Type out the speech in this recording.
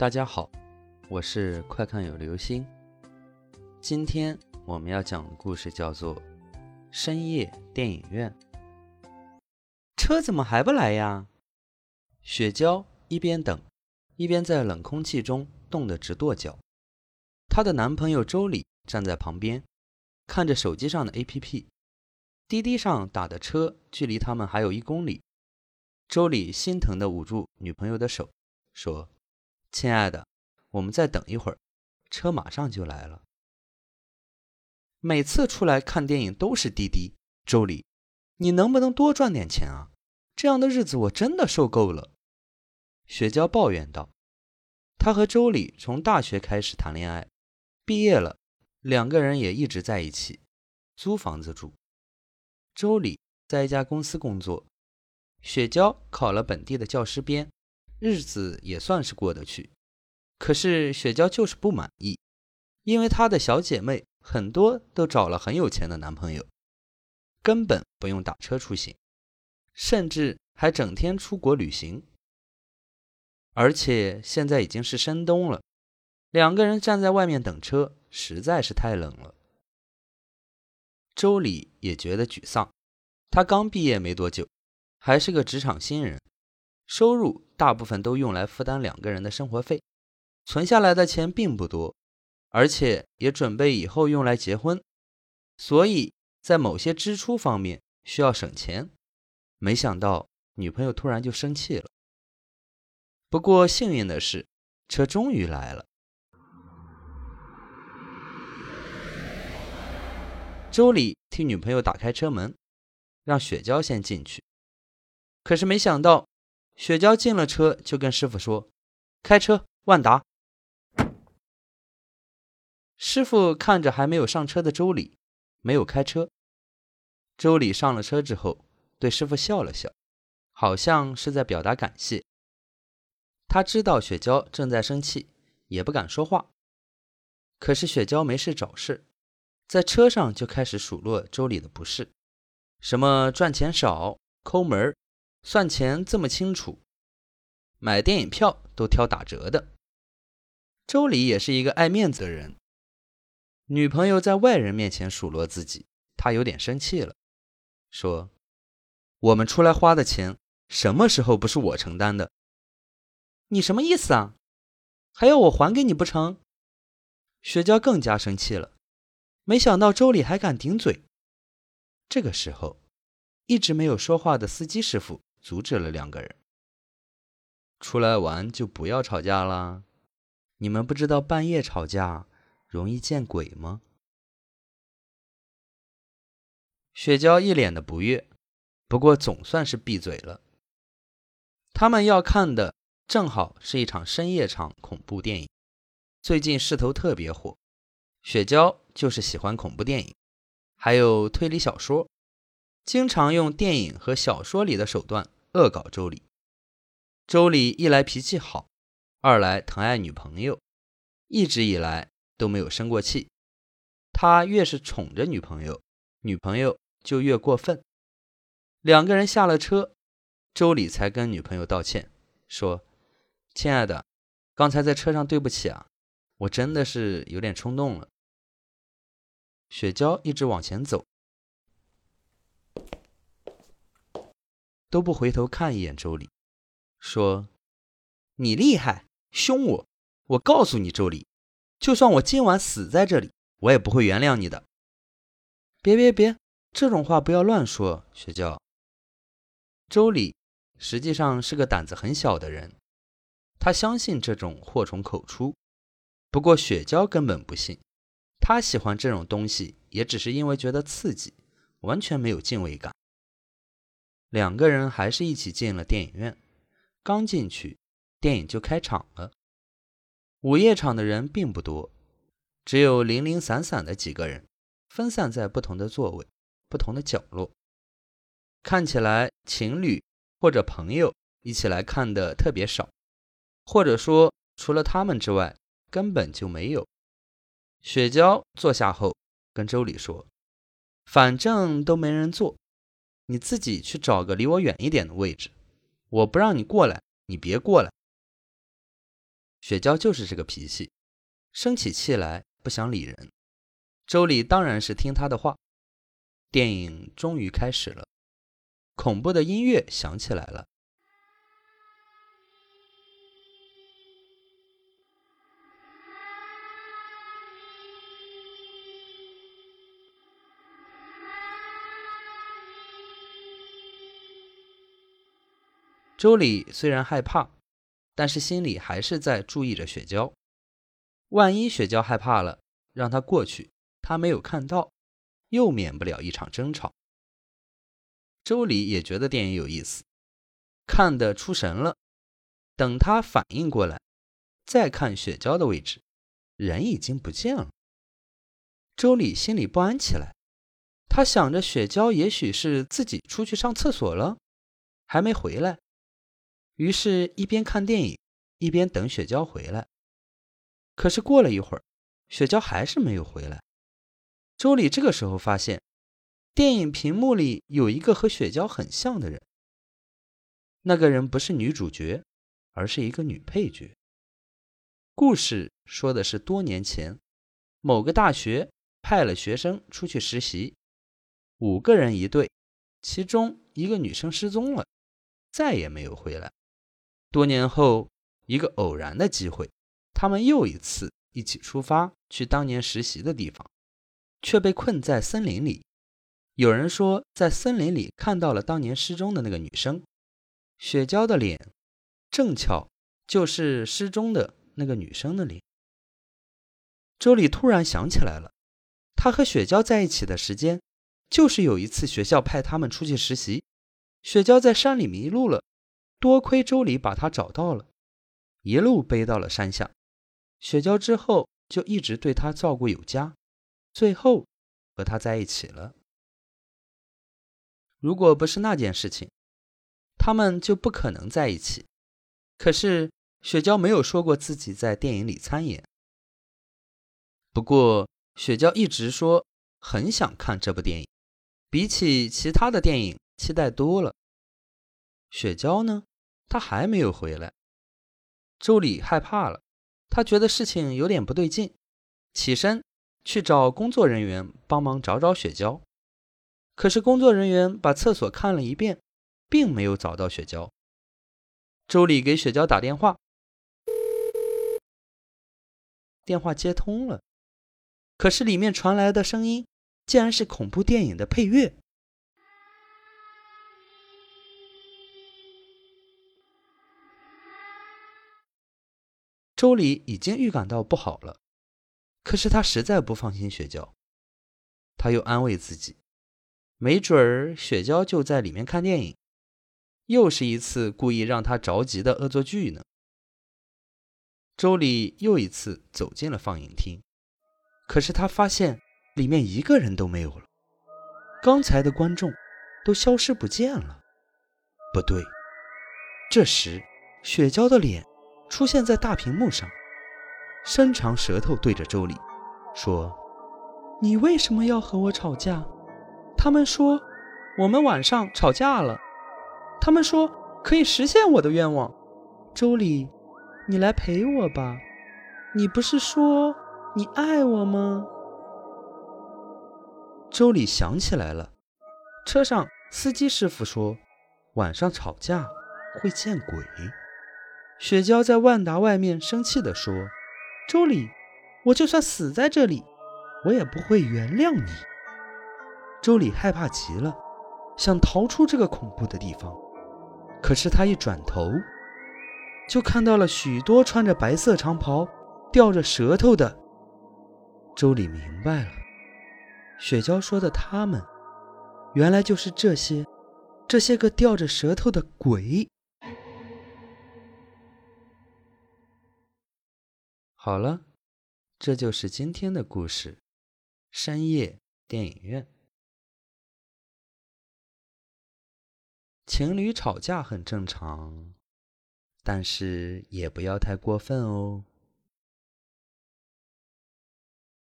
大家好，我是快看有流星。今天我们要讲的故事叫做《深夜电影院》。车怎么还不来呀？雪娇一边等，一边在冷空气中冻得直跺脚。她的男朋友周礼站在旁边，看着手机上的 APP， 滴滴上打的车距离他们还有1公里。周礼心疼地捂住女朋友的手，说：亲爱的，我们再等一会儿，车马上就来了。每次出来看电影都是滴滴，周礼，你能不能多赚点钱啊？这样的日子我真的受够了。雪娇抱怨道。她和周礼从大学开始谈恋爱，毕业了，两个人也一直在一起，租房子住。周礼在一家公司工作，雪娇考了本地的教师编，日子也算是过得去。可是雪娇就是不满意，因为她的小姐妹很多都找了很有钱的男朋友，根本不用打车出行，甚至还整天出国旅行。而且现在已经是深冬了，两个人站在外面等车实在是太冷了。周礼也觉得沮丧，他刚毕业没多久，还是个职场新人，收入大部分都用来负担两个人的生活费，存下来的钱并不多，而且也准备以后用来结婚，所以在某些支出方面需要省钱。没想到女朋友突然就生气了。不过幸运的是，车终于来了。周礼替女朋友打开车门，让雪娇先进去。可是没想到雪娇进了车就跟师傅说：开车，万达。师傅看着还没有上车的周礼，没有开车。周礼上了车之后对师傅笑了笑，好像是在表达感谢。他知道雪娇正在生气，也不敢说话。可是雪娇没事找事，在车上就开始数落周礼的不是，什么赚钱少、抠门、算钱这么清楚，买电影票都挑打折的。周礼也是一个爱面子的人，女朋友在外人面前数落自己，他有点生气了，说：我们出来花的钱什么时候不是我承担的？你什么意思啊？还要我还给你不成？雪娇更加生气了，没想到周礼还敢顶嘴。这个时候一直没有说话的司机师傅阻止了两个人，出来玩就不要吵架啦，你们不知道半夜吵架容易见鬼吗？雪娇一脸的不悦，不过总算是闭嘴了。他们要看的正好是一场深夜场恐怖电影，最近势头特别火，雪娇就是喜欢恐怖电影，还有推理小说，经常用电影和小说里的手段恶搞周礼。周礼一来脾气好，二来疼爱女朋友，一直以来都没有生过气。他越是宠着女朋友，女朋友就越过分。两个人下了车，周礼才跟女朋友道歉，说：亲爱的，刚才在车上对不起啊，我真的是有点冲动了。雪娇一直往前走，都不回头看一眼周礼，说：你厉害，凶我，我告诉你周礼，就算我今晚死在这里，我也不会原谅你的。别，这种话不要乱说，雪娇。周礼实际上是个胆子很小的人，他相信这种祸从口出，不过雪娇根本不信，他喜欢这种东西也只是因为觉得刺激，完全没有敬畏感。两个人还是一起进了电影院，刚进去，电影就开场了。午夜场的人并不多，只有零零散散的几个人，分散在不同的座位、不同的角落。看起来情侣或者朋友一起来看的特别少，或者说除了他们之外，根本就没有。雪娇坐下后跟周礼说：反正都没人坐，你自己去找个离我远一点的位置，我不让你过来，你别过来。雪娇就是这个脾气，生起气来不想理人。周礼当然是听他的话。电影终于开始了，恐怖的音乐响起来了。周礼虽然害怕，但是心里还是在注意着雪娇。万一雪娇害怕了，让她过去，她没有看到，又免不了一场争吵。周礼也觉得电影有意思，看得出神了。等他反应过来，再看雪娇的位置，人已经不见了。周礼心里不安起来，他想着雪娇也许是自己出去上厕所了，还没回来。于是一边看电影一边等雪娇回来。可是过了一会儿，雪娇还是没有回来。周礼这个时候发现电影屏幕里有一个和雪娇很像的人。那个人不是女主角，而是一个女配角。故事说的是多年前某个大学派了学生出去实习，5个人一队，其中一个女生失踪了，再也没有回来。多年后，一个偶然的机会，他们又一次一起出发去当年实习的地方，却被困在森林里。有人说在森林里看到了当年失踪的那个女生，雪娇的脸正巧就是失踪的那个女生的脸。周礼突然想起来了，他和雪娇在一起的时间就是有一次学校派他们出去实习，雪娇在山里迷路了，多亏周礼把她找到了，一路背到了山下。雪娇之后就一直对她照顾有加，最后和她在一起了。如果不是那件事情，他们就不可能在一起。可是雪娇没有说过自己在电影里参演。不过雪娇一直说很想看这部电影，比起其他的电影期待多了。雪娇呢，她还没有回来。周礼害怕了，他觉得事情有点不对劲，起身去找工作人员帮忙找找雪娇。可是工作人员把厕所看了一遍，并没有找到雪娇。周礼给雪娇打电话，电话接通了，可是里面传来的声音竟然是恐怖电影的配乐。周礼已经预感到不好了，可是他实在不放心雪娇。他又安慰自己，没准儿雪娇就在里面看电影，又是一次故意让他着急的恶作剧呢。周礼又一次走进了放映厅，可是他发现里面一个人都没有了，刚才的观众都消失不见了。不对，这时雪娇的脸出现在大屏幕上，伸长舌头对着周礼说，你为什么要和我吵架？他们说我们晚上吵架了，他们说可以实现我的愿望。周礼，你来陪我吧，你不是说你爱我吗？周礼想起来了，车上司机师傅说晚上吵架会见鬼。雪娇在万达外面生气地说，周礼，我就算死在这里，我也不会原谅你。周礼害怕极了，想逃出这个恐怖的地方。可是他一转头，就看到了许多穿着白色长袍吊着舌头的。周礼明白了，雪娇说的他们原来就是这些个吊着舌头的鬼。好了，这就是今天的故事，深夜电影院。情侣吵架很正常，但是也不要太过分哦。